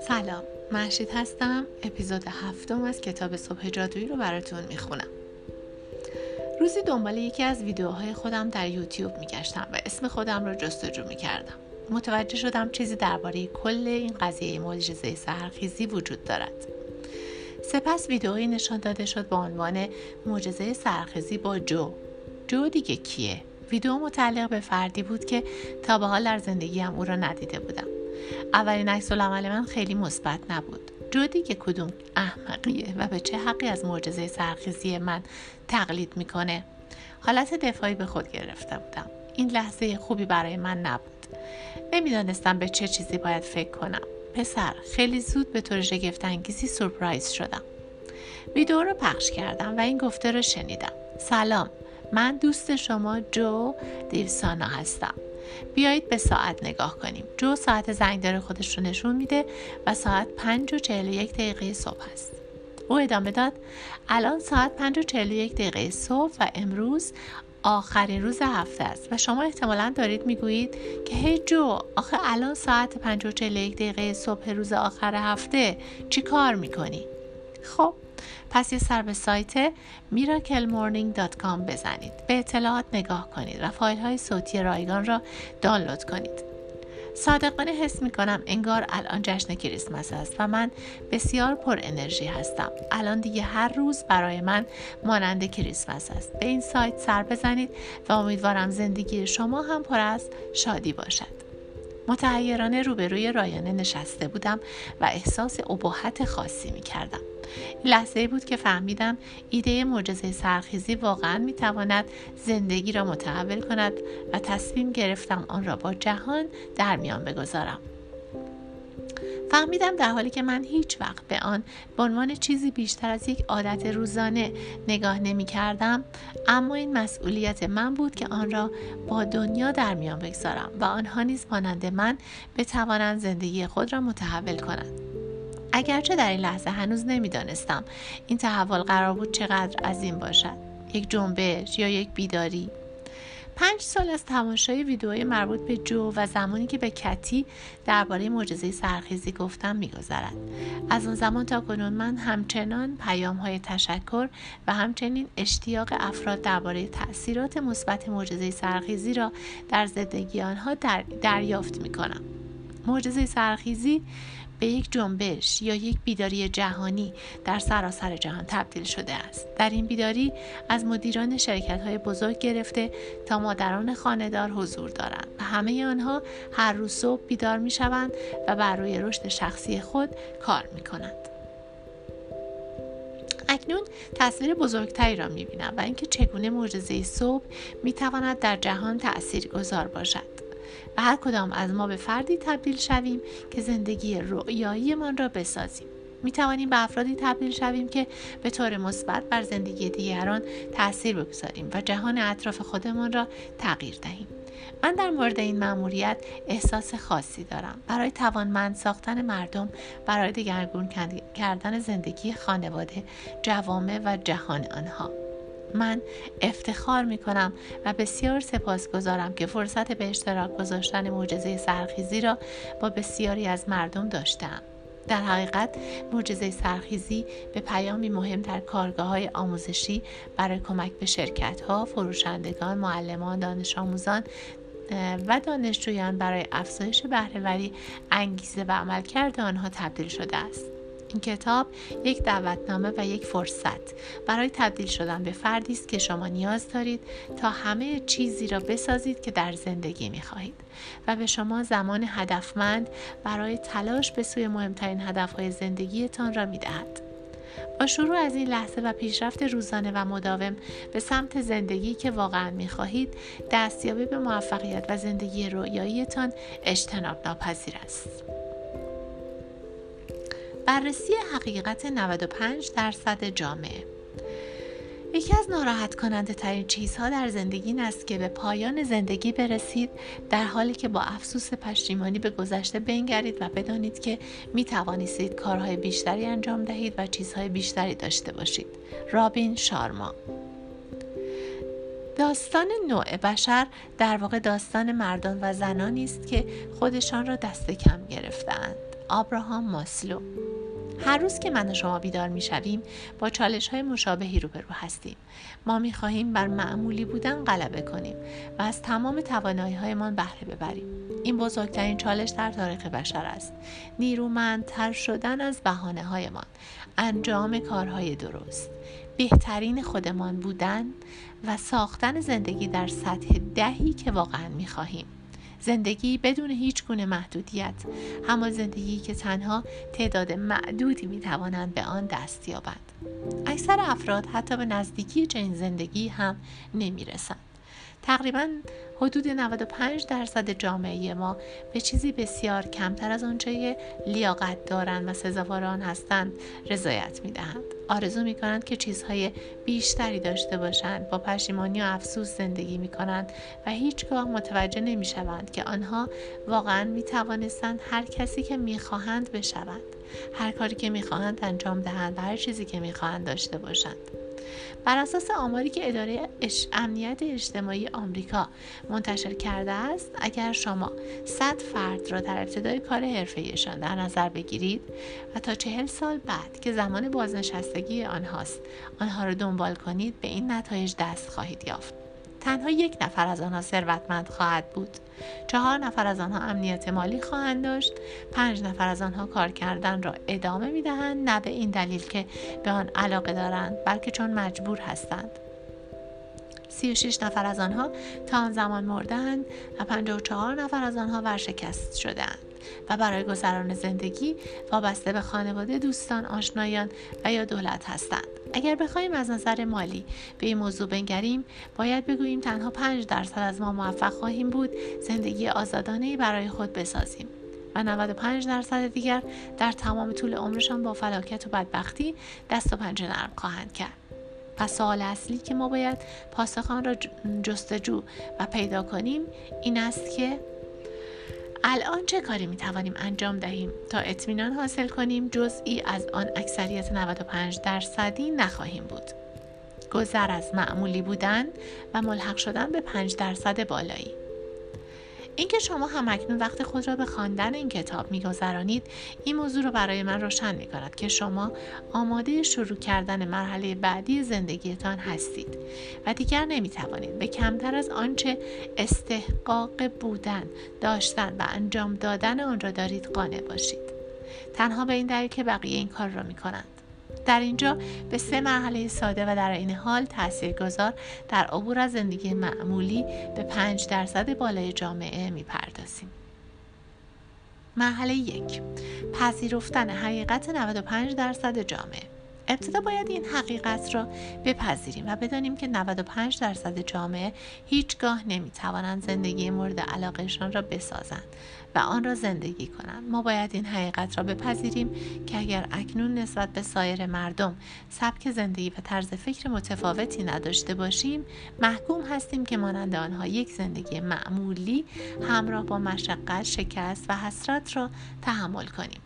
سلام، مهشید هستم. اپیزود 7 از کتاب صبح جادویی رو براتون میخونم. روزی دنبال یکی از ویدیوهای خودم در یوتیوب میگشتم و اسم خودم رو جستجو میکردم. متوجه شدم چیزی درباره کل این قضیه معجزه سرخزی وجود دارد. سپس ویدیوهایی نشان داده شد با عنوان معجزه سرخزی با جو دیگه کیه؟ ویدیو متعلق به فردی بود که تا به حال در زندگیم او را ندیده بودم. اولین عکس‌العمل من خیلی مثبت نبود. جو دیگه کدوم احمقیه و به چه حقی از معجزه سرخزی من تقلید میکنه؟ حالت دفاعی به خود گرفته بودم. این لحظه خوبی برای من نبود. نمیدانستم به چه چیزی باید فکر کنم. پسر، خیلی زود به طور شگفت‌انگیزی سورپرایز شدم. ویدیو رو پخش کردم و این گفته رو شنیدم: سلام، من دوست شما جو دیوزانا هستم. بیایید به ساعت نگاه کنیم. جو ساعت زنگدار خودش رو نشون میده و ساعت 5:41 صبح است. او ادامه داد: الان ساعت 5:41 صبح و امروز آخرین روز هفته است و شما احتمالاً دارید میگویید که هی جو، آخه الان ساعت 5:41 صبح روز آخر هفته، چی کار میکنی؟ خب پس یه سر به سایت miraclemorning.com بزنید، به اطلاعات نگاه کنید و فایل های صوتی رایگان را دانلود کنید. صادقانه حس می کنم انگار الان جشن کریسمس است و من بسیار پر انرژی هستم. الان دیگه هر روز برای من مانند کریسمس است. به این سایت سر بزنید و امیدوارم زندگی شما هم پر از شادی باشد. متحیرانه روبروی رایانه نشسته بودم و احساس ابهت خاصی می کردم. لحظه‌ای بود که فهمیدم ایده معجزه سرخزی واقعاً می‌تواند زندگی را متحول کند و تصمیم گرفتم آن را با جهان در میان بگذارم. فهمیدم در حالی که من هیچ وقت به آن به عنوان چیزی بیشتر از یک عادت روزانه نگاه نمی‌کردم، اما این مسئولیت من بود که آن را با دنیا در میان بگذارم و آنها نیز مانند من بتوانند زندگی خود را متحول کنند. اگرچه در این لحظه هنوز نمیدانستم این تحول قرار بود چقدر عظیم باشد، یک جنبش یا یک بیداری. 5 سال از تماشای ویدیوهای مربوط به جو و زمانی که به کتی درباره معجزه سرخزی گفتم میگذرد. از آن زمان تا کنون من همچنان پیام‌های تشکر و همچنین اشتیاق افراد درباره تأثیرات مثبت معجزه سرخزی را در زندگی آنها دریافت میکنم. معجزه سرخزی به یک جنبش یا یک بیداری جهانی در سراسر جهان تبدیل شده است. در این بیداری از مدیران شرکت‌های بزرگ گرفته تا مادران خانه‌دار حضور دارند و همه آنها هر روز صبح بیدار می‌شوند و بر روی رشد شخصی خود کار می‌کنند. اکنون تصویر بزرگتری را می‌بینم و اینکه چگونه معجزه صبح می‌تواند در جهان تأثیرگذار باشد و هر کدام از ما به فردی تبدیل شویم که زندگی رؤیایی من را بسازیم. می توانیم به افرادی تبدیل شویم که به طور مثبت بر زندگی دیگران تأثیر بگذاریم و جهان اطراف خودمان را تغییر دهیم. من در مورد این مأموریت احساس خاصی دارم. برای توانمند ساختن مردم، برای دگرگون کردن زندگی خانواده، جوامع و جهان آنها. من افتخار میکنم و بسیار سپاسگزارم که فرصت به اشتراک گذاشتن معجزه سرخزی را با بسیاری از مردم داشتم. در حقیقت معجزه سرخزی به پیامی مهم در کارگاه‌های آموزشی برای کمک به شرکت‌ها، فروشندگان، معلمان، دانش آموزان و دانشجویان برای افزایش بهره‌وری، انگیزه و عملکرد آنها تبدیل شده است. این کتاب یک دعوتنامه و یک فرصت برای تبدیل شدن به فردی است که شما نیاز دارید تا همه چیزی را بسازید که در زندگی می‌خواهید و به شما زمان هدفمند برای تلاش به سوی مهمترین هدف‌های زندگیتان را می‌دهد. با شروع از این لحظه و پیشرفت روزانه و مداوم به سمت زندگی که واقعاً می‌خواهید، دستیابی به موفقیت و زندگی رویاییتان اجتناب ناپذیر است. بررسی حقیقت 95% جامعه. یکی از ناراحت کننده ترین چیزها در زندگی این است که به پایان زندگی برسید در حالی که با افسوس پشیمانی به گذشته بنگرید و بدانید که می توانستید کارهای بیشتری انجام دهید و چیزهای بیشتری داشته باشید. رابین شارما. داستان نوع بشر در واقع داستان مردان و زنانی است که خودشان را دست کم گرفتند. آبراهام ماسلو. هر روز که من و شما بیدار می شویم با چالش های مشابهی روبرو هستیم. ما می خواهیم بر معمولی بودن غلبه کنیم و از تمام توانایی هایمان بهره ببریم. این بزرگترین چالش در تاریخ بشر است. نیرومندتر شدن از بهانه هایمان، انجام کارهای درست، بهترین خودمان بودن و ساختن زندگی در سطح دهی که واقعا می خواهیم. زندگی بدون هیچ گونه محدودیت، همان زندگی که تنها تعداد معدودی میتوانند به آن دست یابند. اکثر افراد حتی به نزدیکی چنین زندگی هم نمیرسند. تقریباً حدود 95% جامعه ما به چیزی بسیار کمتر از آنچه که لیاقت دارند و سزاوار آن هستند رضایت میدهند. آرزو میکنند که چیزهای بیشتری داشته باشند، با پشیمانی و افسوس زندگی میکنند و هیچگاه متوجه نمیشوند که آنها واقعاً میتوانستند هر کسی که میخواهند بشوند، هر کاری که میخواهند انجام دهند و هر چیزی که میخواهند داشته باشند. بر اساس آماری که اداره امنیت اجتماعی آمریکا منتشر کرده است، اگر شما 100 فرد را در ابتدای کار حرفه‌ایشان در نظر بگیرید و تا 40 سال بعد که زمان بازنشستگی آنهاست آنها را دنبال کنید، به این نتایج دست خواهید یافت. تنها 1 نفر از آنها ثروتمند خواهد بود، 4 نفر از آنها امنیت مالی خواهند داشت، 5 نفر از آنها کار کردن را ادامه می دهند، نه به این دلیل که به آن علاقه دارند بلکه چون مجبور هستند. 36 نفر از آنها تا آن زمان مردند و 54 نفر از آنها ورشکست شدند و برای گذران زندگی وابسته به خانواده، دوستان، آشنایان و یا دولت هستند. اگر بخوایم از نظر مالی به این موضوع بنگریم، باید بگوییم تنها 5% از ما موفق خواهیم بود زندگی آزادانه‌ای برای خود بسازیم و 95% دیگر در تمام طول عمرشان با فلاکت و بدبختی دست و پنجه نرم خواهند کرد. پس سوال اصلی که ما باید پاسخ آن را جستجو و پیدا کنیم این است که الان چه کاری میتوانیم انجام دهیم تا اطمینان حاصل کنیم جزئی از آن اکثریت 95% نخواهیم بود. گذر از معمولی بودن و ملحق شدن به 5% بالایی. اینکه شما همکنون وقت خود را به خواندن این کتاب می‌گذرانید، این موضوع را برای من روشن می‌کند که شما آماده شروع کردن مرحله بعدی زندگیتان هستید و دیگر نمی‌توانید به کمتر از آنچه استحقاق بودن، داشتن و انجام دادن آن را دارید قانع باشید، تنها به این دلیل که بقیه این کار را می‌کنند. در اینجا به 3 مرحله ساده و در این حال تاثیرگذار در عبور از زندگی معمولی به 5% بالای جامعه میپردازیم. مرحله 1: پذیرفتن حقیقت 95% جامعه. ابتدا باید این حقیقت را بپذیریم و بدانیم که 95% جامعه هیچگاه نمیتوانند زندگی مورد علاقهشان را بسازند و آن را زندگی کنند. ما باید این حقیقت را بپذیریم که اگر اکنون نسبت به سایر مردم سبک زندگی و طرز فکر متفاوتی نداشته باشیم، محکوم هستیم که مانند آنها یک زندگی معمولی همراه با مشقت، شکست و حسرت را تحمل کنیم.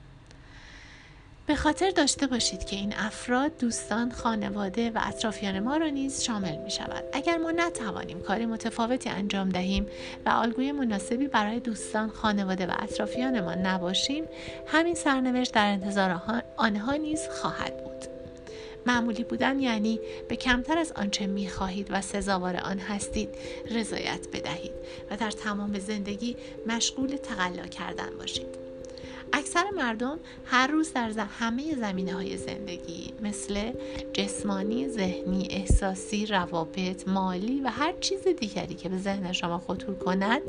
به خاطر داشته باشید که این افراد، دوستان، خانواده و اطرافیان ما را نیز شامل می شود. اگر ما نتوانیم کاری متفاوتی انجام دهیم و الگوی مناسبی برای دوستان، خانواده و اطرافیان ما نباشیم، همین سرنوشت در انتظار آنها نیز خواهد بود. معمولی بودن یعنی به کمتر از آنچه می خواهید و سزاوار آن هستید رضایت بدهید و در تمام زندگی مشغول تقلا کردن باشید. اکثر مردم هر روز در همه زمینه‌های زندگی مثل جسمانی، ذهنی، احساسی، روابط، مالی و هر چیز دیگری که به ذهن شما خطور کند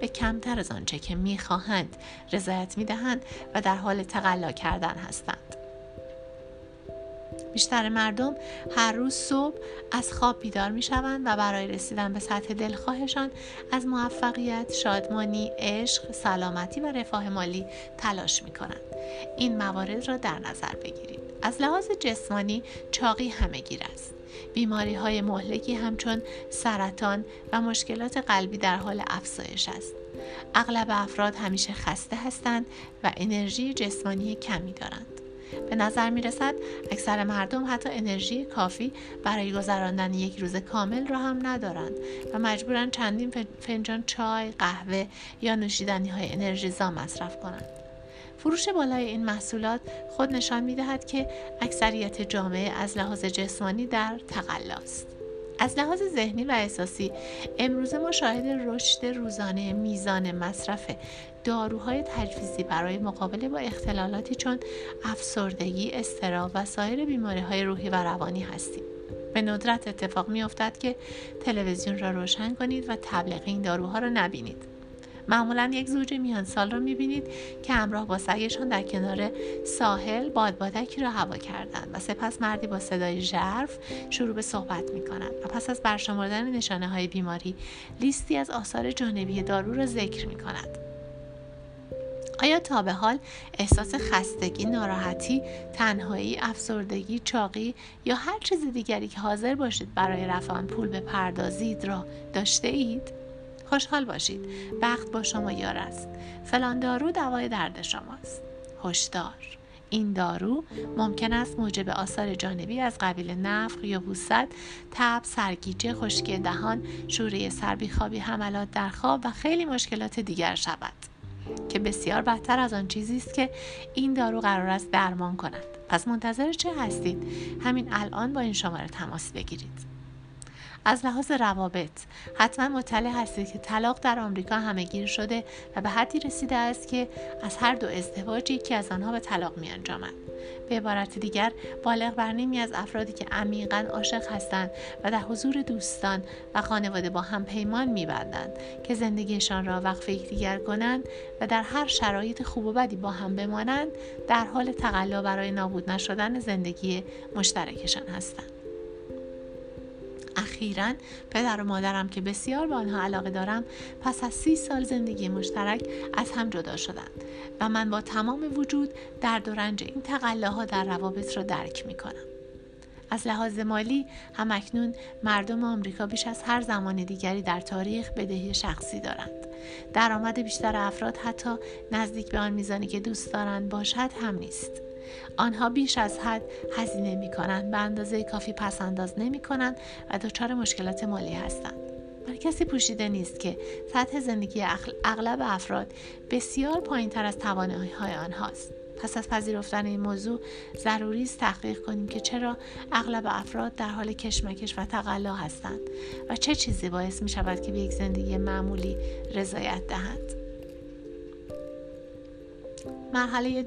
به کمتر از آنچه که می‌خواهند رضایت می‌دهند و در حال تقلا کردن هستند. بیشتر مردم هر روز صبح از خواب بیدار میشوند و برای رسیدن به سطح دلخواهشان از موفقیت، شادمانی، عشق، سلامتی و رفاه مالی تلاش میکنند. این موارد را در نظر بگیرید. از لحاظ جسمانی چاقی همه‌گیر است. بیماری های مهلکی همچون سرطان و مشکلات قلبی در حال افزایش است. اغلب افراد همیشه خسته هستند و انرژی جسمانی کمی دارند. به نظر می رسد اکثر مردم حتی انرژی کافی برای گذراندن یک روز کامل را هم ندارند و مجبورند چندین فنجان چای، قهوه یا نوشیدنی های انرژیزا مصرف کنند. فروش بالای این محصولات خود نشان می دهد که اکثریت جامعه از لحاظ جسمانی در تقلاست. از لحاظ ذهنی و احساسی امروز ما شاهد رشد روزانه میزان مصرف داروهای تجویزی برای مقابله با اختلالاتی چون افسردگی، اضطراب و سایر بیماری‌های روحی و روانی هستیم. به ندرت اتفاق می‌افتد که تلویزیون را روشن کنید و تبلیغ این داروها را نبینید. معمولاً یک زوج میانسال را می‌بینید که همراه با سگشان در کنار ساحل بادبادکی را هوا کردند و سپس مردی با صدای ژرف شروع به صحبت می‌کند و پس از برشمردن نشانه‌های بیماری لیستی از آثار جانبی دارو را ذکر می‌کند. آیا تا به حال احساس خستگی، ناراحتی، تنهایی، افسردگی، چاقی یا هر چیز دیگری که حاضر باشید برای رفع آن پول بپردازید را داشته اید؟ خوشحال باشید، بخت با شما یار است. فلان دارو دوای درد شماست. هشدار، این دارو ممکن است موجب آثار جانبی از قبیل نفخ، یبوست، تب، سرگیجه، خشکی دهان، شوره سربیخوابی، حملات در خواب و خیلی مشکلات دیگر شود، که بسیار بدتر از آن چیزی است که این دارو قرار است درمان کند. پس منتظر چه هستید؟ همین الان با این شماره تماس بگیرید. از لحاظ روابط حتما مطلع هستید که طلاق در آمریکا همه‌گیر شده و به حدی رسیده است که از هر دو ازدواج یکی از آنها به طلاق می‌انجامد. به عبارت دیگر، بالغ بر نیمی از افرادی که عمیقاً عاشق هستند و در حضور دوستان و خانواده با هم پیمان می‌بندند که زندگیشان را وقف یکدیگر کنند و در هر شرایط خوب و بدی با هم بمانند، در حال تقلا برای نابود نشدن زندگی مشترکشان هستند. اخیراً پدر و مادرم که بسیار به آنها علاقه دارم پس از 30 سال زندگی مشترک از هم جدا شدند و من با تمام وجود درد و رنج این تقلاها در روابط را درک می کنم. از لحاظ مالی هم اکنون مردم آمریکا بیش از هر زمان دیگری در تاریخ بدهی شخصی دارند. درآمد بیشتر افراد حتی نزدیک به آن میزانی که دوست دارند باشد هم نیست. آنها بیش از حد هزینه می کنند، به اندازه کافی پس انداز نمی کنند و دچار مشکلات مالی هستند. برای کسی پوشیده نیست که سطح زندگی اغلب افراد بسیار پایین تر از توانایی‌های آنهاست. پس از پذیرفتن این موضوع ضروری است تحقیق کنیم که چرا اغلب افراد در حال کشمکش و تقلا هستند و چه چیزی باعث می شود که به یک زندگی معمولی رضایت دهند. مرحله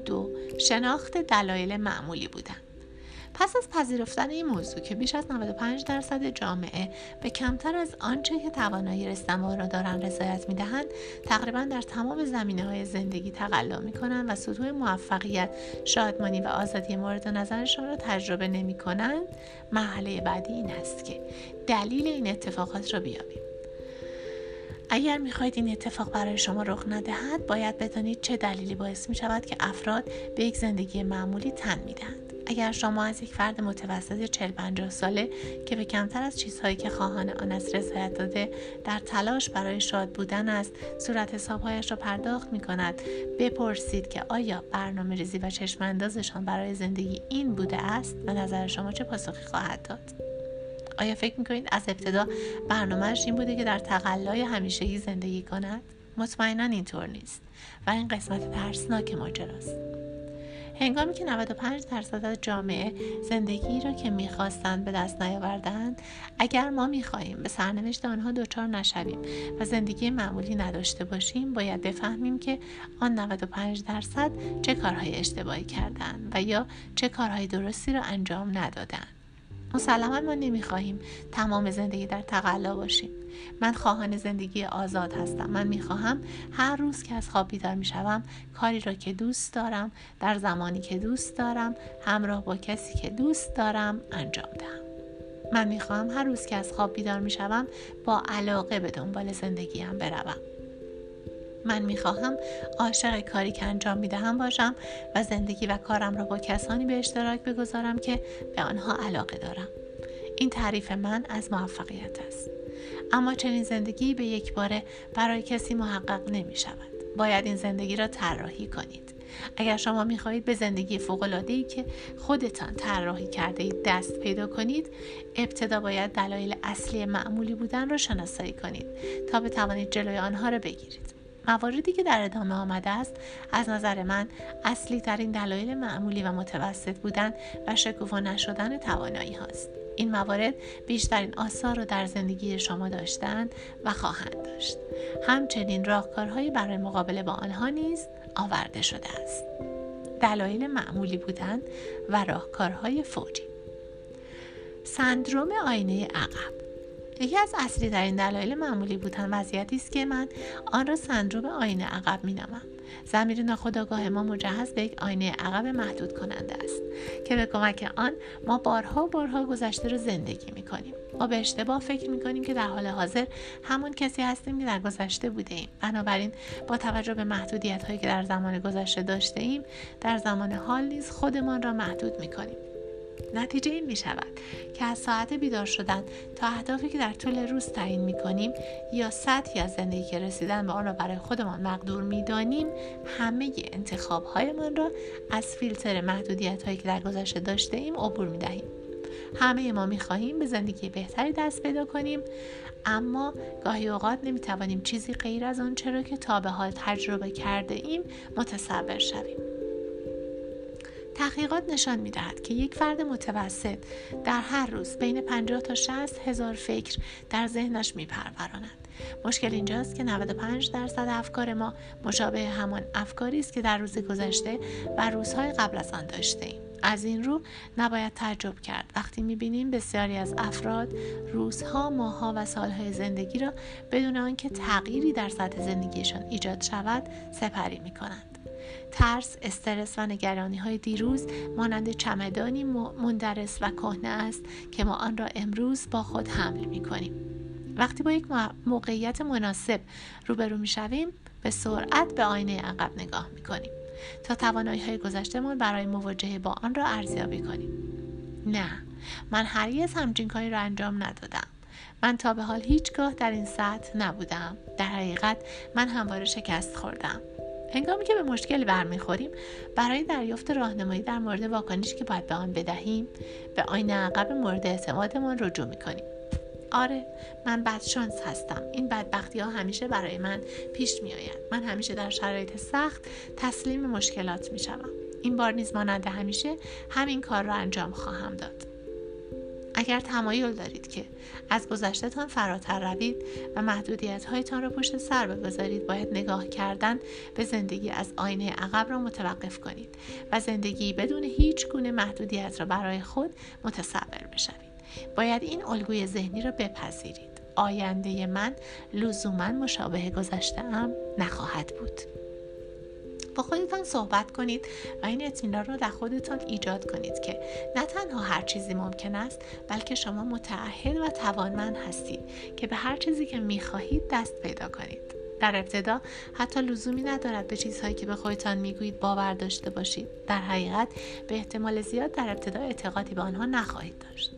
2، شناخت دلایل معمولی بودن. پس از پذیرفتن این موضوع که بیش از 95% جامعه به کمتر از آنچه که توانایی رسیدن را دارند رضایت می‌دهند، تقریباً در تمام زمینه‌های زندگی تقلا می‌کنند و سطوح موفقیت، شادمانی و آزادی مورد نظرشان را تجربه نمی‌کنند، مرحله بعدی این است که دلیل این اتفاقات را بیابیم. اگر می‌خواهید این اتفاق برای شما رخ ندهد، باید بدانید چه دلیلی باعث می‌شود که افراد به یک زندگی معمولی تن می‌دهند. اگر شما از یک فرد متوسط 40-50 ساله که به کمتر از چیزهایی که خواهان آن است رضایت داده، در تلاش برای شاد بودن است، صورت حساب‌هایش را پرداخت می‌کند، بپرسید که آیا برنامه‌ریزی و چشم‌اندازشان برای زندگی این بوده است و نظر شما چه پاسخی خواهد داد؟ آیا فکر میکنید از ابتدا برنامه‌اش این بوده که در تقلای همیشگی زندگی کند؟ مطمئناً اینطور نیست و این قسمت ترسناک ماجراست. هنگامی که 95% از جامعه زندگی را که میخواستند به دست نیاوردند، اگر ما میخواهیم به سرنوشت آنها دچار نشویم و زندگی معمولی نداشته باشیم، باید بفهمیم که آن 95% چه کارهای اشتباهی کردند و یا چه کارهای درستی را انجام ندادند. مسلماً ما نمیخواهیم تمام زندگی در تقلا باشیم. من خواهان زندگی آزاد هستم. من میخواهم هر روز که از خواب بیدار میشوم کاری را که دوست دارم، در زمانی که دوست دارم، همراه با کسی که دوست دارم انجام دهم. من میخواهم هر روز که از خواب بیدار میشوم با علاقه به دنبال زندگیم بروم. من میخواهم عاشق کاری که انجام میدهم باشم و زندگی و کارم را با کسانی به اشتراک بگذارم که به آنها علاقه دارم. این تعریف من از موفقیت است. اما چنین زندگی به یک باره برای کسی محقق نمی شود. باید این زندگی را طراحی کنید. اگر شما می‌خواهید به زندگی فوق‌العاده‌ای که خودتان طراحی کرده‌اید دست پیدا کنید، ابتدا باید دلایل اصلی معمولی بودن را شناسایی کنید تا بتوانید جلوی آنها را بگیرید. مواردی که در ادامه آمده است از نظر من اصلی ترین دلایل معمولی و متوسط بودن و شکوفا نشدن توانایی هاست. این موارد بیشترین آثار را در زندگی شما داشتند و خواهند داشت. همچنین راهکارهایی برای مقابله با آنها نیز آورده شده است. دلایل معمولی بودن و راهکارهای فوری. سندروم آینه عقب. یکی از اصلی ترین دلایل معمولی بودن وضعیتی است که من آن را سندروم آینه عقب مینامم. ضمیر ناخودآگاه ما مجهز به یک آینه عقب محدود کننده است که به کمک آن ما بارها گذشته را زندگی می‌کنیم. ما به اشتباه فکر می‌کنیم که در حال حاضر همون کسی هستیم که در گذشته بودیم. بنابراین با توجه به محدودیت‌هایی که در زمان گذشته داشتیم، در زمان حال نیز خودمان را محدود می‌کنیم. نتیجه این می شود که از ساعت بیدار شدن تا اهدافی که در طول روز تعیین می کنیم یا سطحی از زندگی که رسیدن به آن را برای خودمان مقدور می دانیم، همه انتخاب هایمان را از فیلتر محدودیت هایی که در گذشته داشته ایم عبور می دهیم. همه ما می خواهیم به زندگی بهتری دست پیدا کنیم، اما گاهی اوقات نمی توانیم چیزی غیر از آنچه را که تا به حال تجربه کرده ایم متصور شویم. تحقیقات نشان می‌دهد که یک فرد متوسط در هر روز بین 50 تا 60 هزار فکر در ذهنش می‌پروراند. مشکل اینجاست که 95% افکار ما مشابه همان افکاری است که در روز گذشته و روزهای قبل از آن داشته‌ایم. از این رو نباید تعجب کرد وقتی می‌بینیم بسیاری از افراد روزها، ماه‌ها و سال‌های زندگی را بدون آنکه تغییری در سطح زندگیشان ایجاد شود، سپری می‌کنند. ترس، استرس و نگرانی‌های دیروز مانند چمدانی مندرس و کهنه است که ما آن را امروز با خود حمل می‌کنیم. وقتی با یک موقعیت مناسب روبرو می‌شویم، به سرعت به آینه عقب نگاه می‌کنیم تا توانایی‌های گذشته‌مان برای مواجهه با آن را ارزیابی کنیم. نه، من هرگز همچین کاری را انجام ندادم. من تا به حال هیچگاه در این سطح نبودم. در حقیقت من همواره شکست خوردم. هنگامی که به مشکل برمیخوریم، برای دریافت راهنمایی در مورد واکنشی که باید به آن بدهیم، به آینه عقب مورد اعتمادمان رجوع میکنیم. آره، من بدشانس هستم. این بدبختی ها همیشه برای من پیش میآید. من همیشه در شرایط سخت تسلیم مشکلات میشوم. این بار نیز مانند همیشه همین کار را انجام خواهم داد. اگر تمایل دارید که از گذشته‌تان فراتر روید و محدودیت‌هایتان را پشت سر بگذارید، باید نگاه کردن به زندگی از آینه عقب را متوقف کنید و زندگی بدون هیچ گونه محدودیت را برای خود متصور بشوید. باید این الگوی ذهنی را بپذیرید. آینده من لزوماً مشابه گذشته‌ام نخواهد بود. با خودتان صحبت کنید و این اطمینان را در خودتان ایجاد کنید که نه تنها هر چیزی ممکن است، بلکه شما متعهد و توانمند هستید که به هر چیزی که می‌خواهید دست پیدا کنید. در ابتدا حتی لزومی ندارد به چیزهایی که به خودتان میگویید باور داشته باشید. در حقیقت به احتمال زیاد در ابتدا اعتقادی به آنها نخواهید داشت.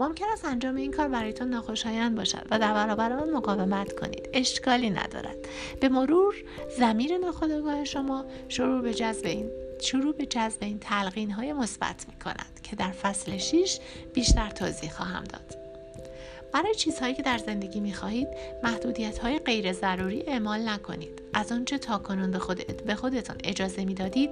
ممکن است انجام این کار برایتان ناخوشایند باشد و در برابر آن مقاومت کنید. اشکالی ندارد. به مرور ضمیر ناخودآگاه شما شروع به جذب این تلقین‌های مثبت می‌کند که در فصل 6 بیشتر توضیح خواهم داد. برای چیزهایی که در زندگی می‌خواهید، محدودیت‌های غیر ضروری اعمال نکنید. از آنچه تاکنون به خودتان اجازه می‌دادید،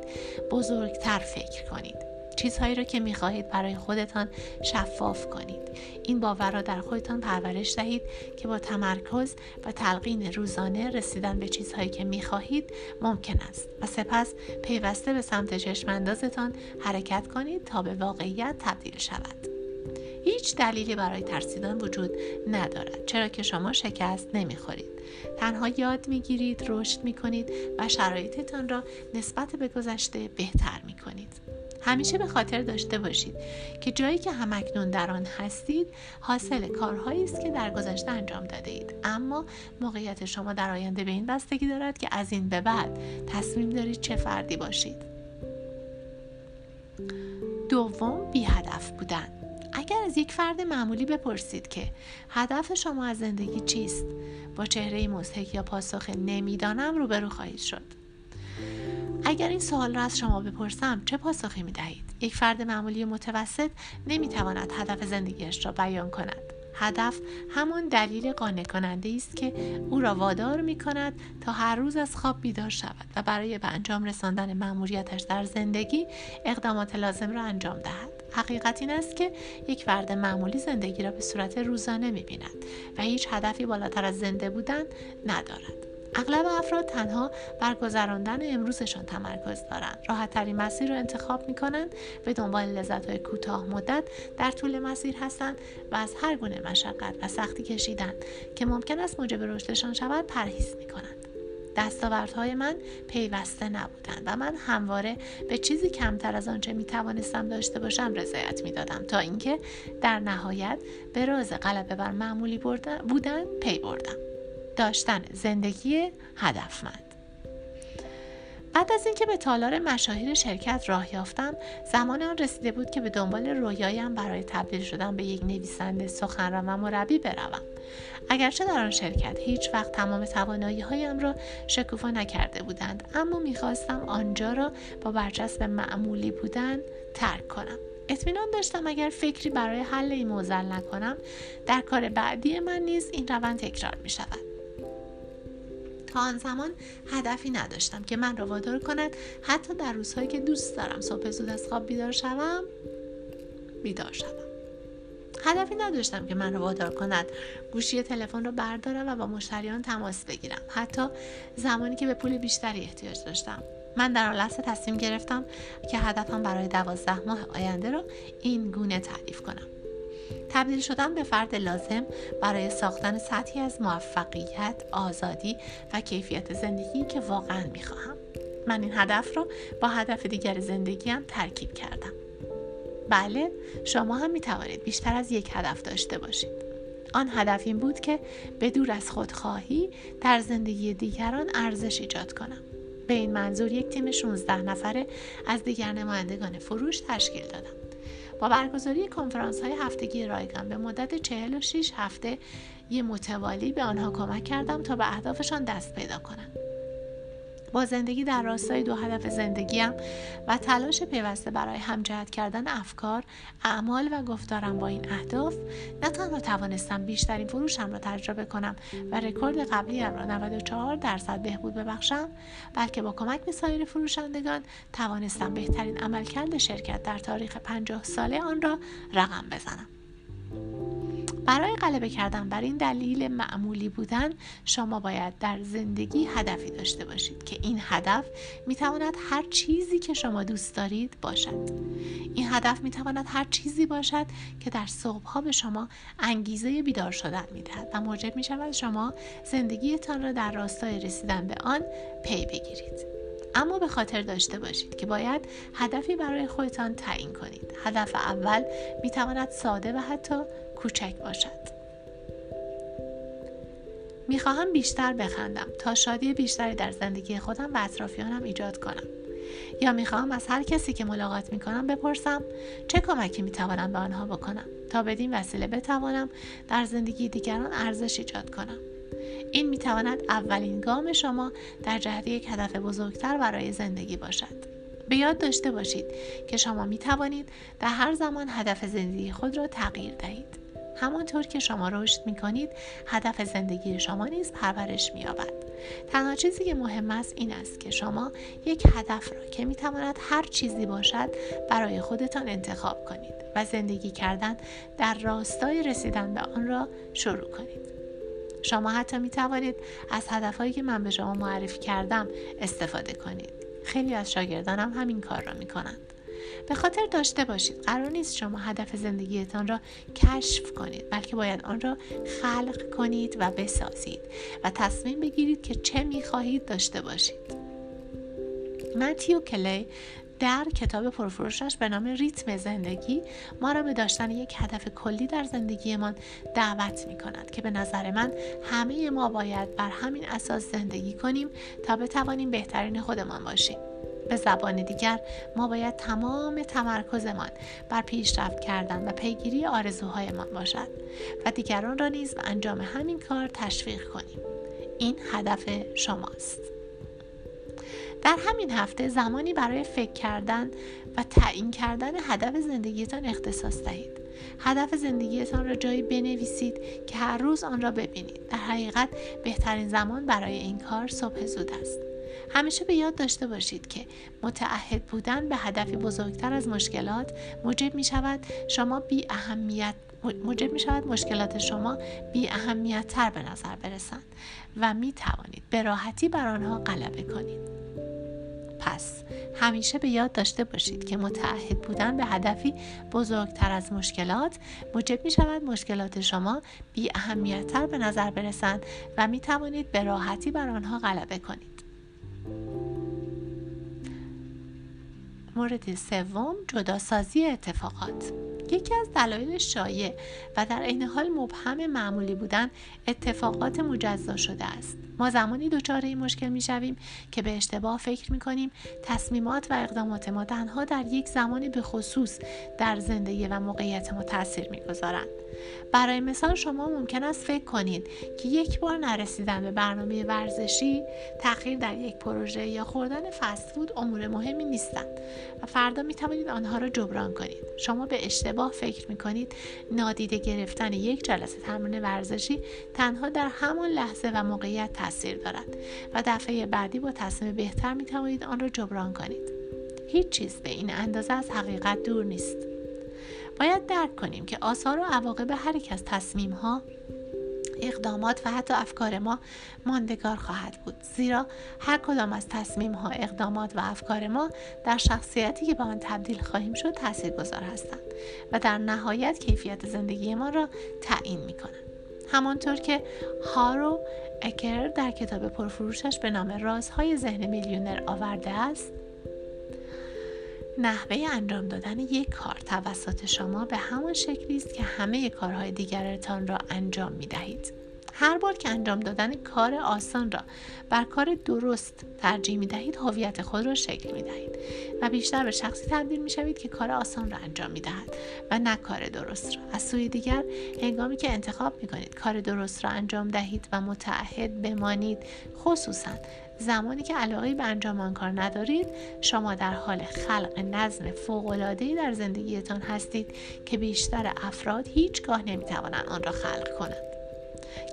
بزرگتر فکر کنید. چیزهایی را که می‌خواهید برای خودتان شفاف کنید. این باور را در خودتان پرورش دهید که با تمرکز و تلقین روزانه رسیدن به چیزهایی که می‌خواهید ممکن است و سپس پیوسته به سمت چشم‌اندازتان حرکت کنید تا به واقعیت تبدیل شود. هیچ دلیلی برای ترسیدن وجود ندارد، چرا که شما شکست نمی‌خورید. تنها یاد می‌گیرید، رشد می‌کنید و شرایطتان را نسبت به گذشته بهتر می‌کنید. همیشه به خاطر داشته باشید که جایی که همکنون در آن هستید حاصل کارهایی است که در گذشته انجام داده اید، اما موقعیت شما در آینده به این بستگی دارد که از این به بعد تصمیم دارید چه فردی باشید. دوم، بی هدف بودن. اگر از یک فرد معمولی بپرسید که هدف شما از زندگی چیست، با چهره‌ای مضحک یا پاسخ نمیدانم روبرو خواهید شد. اگر این سوال را از شما بپرسم چه پاسخی می‌دهید؟ یک فرد معمولی متوسط نمی‌تواند هدف زندگیش را بیان کند. هدف همون دلیل قانع کننده است که او را وادار می‌کند تا هر روز از خواب بیدار شود و برای به انجام رساندن مأموریتش در زندگی اقدامات لازم را انجام دهد. حقیقت این است که یک فرد معمولی زندگی را به صورت روزانه می‌بیند و هیچ هدفی بالاتر از زنده بودن ندارد. اغلب افراد تنها بر گذراندن امروزشان تمرکز دارند، راحت‌ترین مسیر را انتخاب می‌کنند، به دنبال لذت‌های کوتاه‌مدت در طول مسیر هستند و از هر گونه مشقت و سختی کشیدن که ممکن است موجب رشدشان شود پرهیز می‌کنند. دستاوردهای من پیوسته نبودند و من همواره به چیزی کمتر از آنچه می‌توانستم داشته باشم رضایت می‌دادم تا اینکه در نهایت به راز غلبه بر معمولی بودن پی بردم. داشتن زندگی هدفمند. بعد از اینکه به تالار مشاهیر شرکت راه یافتم، زمان آن رسیده بود که به دنبال رویایم برای تبدیل شدن به یک نویسنده، سخنران و مربی بروم. اگرچه در آن شرکت هیچ وقت تمام توانایی‌هایم را شکوفا نکرده بودند، اما می‌خواستم آنجا را با برچسب معمولی بودن ترک کنم. اطمینان داشتم اگر فکری برای حل این معضل نکنم، در کار بعدی من نیز این روند تکرار می شود. تا آن زمان هدفی نداشتم که من را وادار کند حتی در روزهایی که دوست دارم صبح زود از خواب بیدار شوم. هدفی نداشتم که من را وادار کند گوشی تلفن را بردارم و با مشتریان تماس بگیرم، حتی زمانی که به پول بیشتری احتیاج داشتم. من در آن لحظه تصمیم گرفتم که هدفم برای 12 ماه آینده را این گونه تعریف کنم: تبدیل شدن به فرد لازم برای ساختن سطحی از موفقیت، آزادی و کیفیت زندگی که واقعاً می‌خواهم. من این هدف را با هدف دیگر زندگیم ترکیب کردم. بله، شما هم می‌توانید بیشتر از یک هدف داشته باشید. آن هدف این بود که بدور از خودخواهی در زندگی دیگران ارزش ایجاد کنم. به این منظور یک تیم 16 نفره از دیگر نمایندگان فروش تشکیل دادم. با برگزاری کنفرانس‌های هفتگی رایگان به مدت 46 هفته متوالی به آنها کمک کردم تا به اهدافشان دست پیدا کنند. با زندگی در راستای 2 هدف زندگیم و تلاش پیوسته برای همجهت کردن افکار، اعمال و گفتارم با این اهداف، نه تنها توانستم بیشترین فروشم را تجربه کنم و رکورد قبلیم را 94% بهبود ببخشم، بلکه با کمک به سایر فروشندگان توانستم بهترین عملکرد شرکت در تاریخ 50 ساله آن را رقم بزنم. برای غلبه کردن بر این دلیل معمولی بودن، شما باید در زندگی هدفی داشته باشید که این هدف میتواند هر چیزی که شما دوست دارید باشد. این هدف میتواند هر چیزی باشد که در صبح‌ها به شما انگیزه بیدار شدن میدهد و موجب میشود شما زندگیتان را در راستای رسیدن به آن پی بگیرید. اما به خاطر داشته باشید که باید هدفی برای خودتان تعیین کنید. هدف اول میتواند ساده و حتی کوچک باشد. میخواهم بیشتر بخندم تا شادی بیشتری در زندگی خودم و اطرافیانم ایجاد کنم. یا میخواهم از هر کسی که ملاقات میکنم بپرسم چه کمکی میتوانم به آنها بکنم تا بدین وسیله بتوانم در زندگی دیگران ارزش ایجاد کنم. این میتواند اولین گام شما در جهت یک هدف بزرگتر برای زندگی باشد. به یاد داشته باشید که شما میتوانید در هر زمان هدف زندگی خود را تغییر دهید. همانطور که شما رشد میکنید، هدف زندگی شما نیز پرورش مییابد. تنها چیزی که مهم است این است که شما یک هدف را که میتواند هر چیزی باشد برای خودتان انتخاب کنید و زندگی کردن در راستای رسیدن به آن را شروع کنید. شما حتی میتوانید از هدفهایی که من به شما معرفی کردم استفاده کنید. خیلی از شاگردانم همین کار را میکنند. به خاطر داشته باشید قرار نیست شما هدف زندگیتان را کشف کنید، بلکه باید آن را خلق کنید و بسازید و تصمیم بگیرید که چه میخواهید داشته باشید. ماتیو کلی در کتاب پرفروشش به نام ریتم زندگی ما را به داشتن یک هدف کلی در زندگیمان دعوت می کند که به نظر من همه ما باید بر همین اساس زندگی کنیم تا بتوانیم بهترین خودمان باشیم. به زبان دیگر، ما باید تمام تمرکزمان بر پیشرفت کردن و پیگیری آرزوهایمان باشد و دیگران را نیز به انجام همین کار تشویق کنیم. این هدف شماست. در همین هفته زمانی برای فکر کردن و تعیین کردن هدف زندگیتان اختصاص دهید. هدف زندگیتان را جایی بنویسید که هر روز آن را ببینید. در حقیقت بهترین زمان برای این کار صبح زود است. همیشه به یاد داشته باشید که متعهد بودن به هدفی بزرگتر از مشکلات موجب می شود مشکلات شما بی اهمیت تر به نظر برسند و می توانید به راحتی بر آنها غلبه کنید. پس همیشه به یاد داشته باشید که متعهد بودن به هدفی بزرگتر از مشکلات موجب می شود مشکلات شما بی اهمیت تر به نظر برسند و می توانید به راحتی بر آنها غلبه کنید. مورد سوم، جداسازی اتفاقات. یکی از دلایل شایع و در عین حال مبهم معمولی بودن اتفاقات مجزا شده است. ما زمانی دچار این مشکل می‌شویم که به اشتباه فکر می‌کنیم تصمیمات و اقدامات ما تنها در یک زمان به خصوص در زندگی و موقعیت ما تأثیر می‌گذارند. برای مثال شما ممکن است فکر کنید که یک بار نرسیدن به برنامه ورزشی، تأخیر در یک پروژه یا خوردن فست فود امور مهمی نیستند و فردا می‌توانید آنها را جبران کنید. شما به اشتباه فکر می‌کنید نادیده گرفتن یک جلسه تمرین ورزشی تنها در همان لحظه و موقعیت تأثیر دارد و دفعه بعدی با تصمیم بهتر می‌توانید آن را جبران کنید. هیچ چیز به این اندازه از حقیقت دور نیست. باید درک کنیم که آثار و عواقب هر یک از تصمیم‌ها، اقدامات و حتی افکار ما ماندگار خواهد بود، زیرا هر کدام از تصمیم‌ها، اقدامات و افکار ما در شخصیتی که به آن تبدیل خواهیم شد تأثیرگذار هستند و در نهایت کیفیت زندگی ما را تعیین می‌کنند. همانطور که هارو اکر در کتاب پرفروشش به نام رازهای ذهن میلیونر آورده است، نحوه انجام دادن یک کار توسط شما به همان شکلی است که همه کارهای دیگرتان را انجام می دهید. هر بار که انجام دادن کار آسان را بر کار درست ترجیح می دهید، هویت خود را شکل می دهید و بیشتر به شخصی تبدیل می شوید که کار آسان را انجام می دهد و نه کار درست را. از سوی دیگر، هنگامی که انتخاب می کنید کار درست را انجام دهید و متعهد بمانید، خصوصاً زمانی که علاقه‌ای به انجام آن کار ندارید، شما در حال خلق نظم فوق‌العاده‌ای در زندگیتان هستید که بیشتر افراد هیچگاه نمی‌توانند آن را خلق کنند،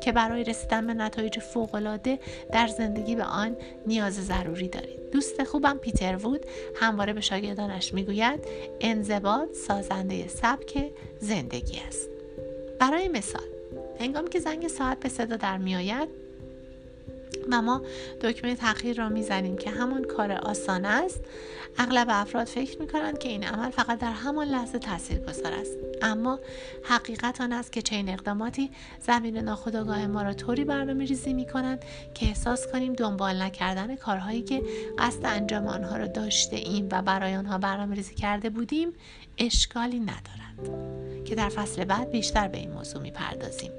که برای رسیدن به نتایج فوق‌العاده در زندگی به آن نیاز ضروری دارید. دوست خوبم پیتر وود همواره به شاگردانش میگوید انضباط سازنده سبک زندگی است. برای مثال، هنگامی که زنگ ساعت به صدا در میآید و ما دکمه تأخیر را میزنیم که همان کار آسان است، اغلب افراد فکر میکنند که این عمل فقط در همان لحظه تاثیرگذار است، اما حقیقت آن است که چنین اقداماتی زمین ناخودآگاه ما را طوری برنامه‌ریزی میکنند که احساس کنیم دنبال نکردن کارهایی که قصد انجام آنها را داشته ایم و برای آنها برنامه‌ریزی کرده بودیم اشکالی ندارد، که در فصل بعد بیشتر به این موضوع میپردازیم.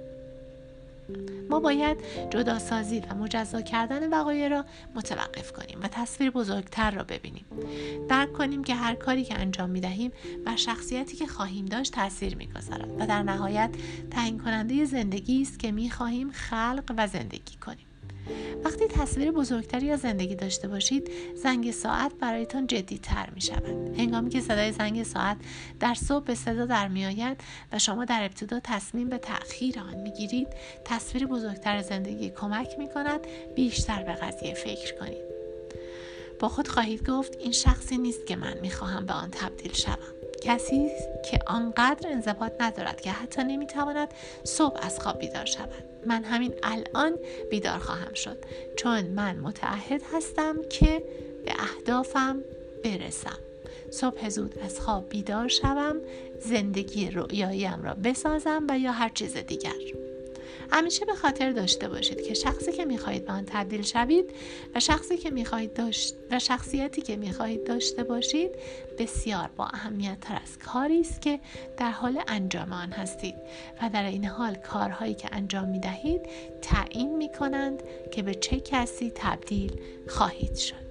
ما باید جداسازی و مجزا کردن وقایع را متوقف کنیم و تصویر بزرگتر را ببینیم. درک کنیم که هر کاری که انجام می‌دهیم بر شخصیتی که خواهیم داشت تأثیر می‌گذارد و در نهایت تعیین کننده زندگی است که می‌خواهیم خلق و زندگی کنیم. وقتی تصویر بزرگتری از زندگی داشته باشید، زنگ ساعت برایتان جدی‌تر می‌شود. هنگامی که صدای زنگ ساعت در صبح به صدا در میآید و شما در ابتدا تصمیم به تأخیر آن می‌گیرید، تصویر بزرگتر زندگی کمک می‌کند بیشتر به قضیه فکر کنید. با خود خواهید گفت این شخصی نیست که من می‌خواهم به آن تبدیل شوم. کسی که آنقدر انضباط ندارد که حتی نمیتواند صبح از خواب بیدار شود. من همین الان بیدار خواهم شد، چون من متعهد هستم که به اهدافم برسم. صبح زود از خواب بیدار شوم، زندگی رویاییم را بسازم و یا هر چیز دیگر. همیشه به خاطر داشته باشید که شخصی که می‌خواهید به آن تبدیل شوید و شخصیتی که می‌خواهید داشته باشید بسیار با اهمیت‌تر از کاری است که در حال انجام آن هستید و در این حال کارهایی که انجام می‌دهید تعیین می‌کنند که به چه کسی تبدیل خواهید شد.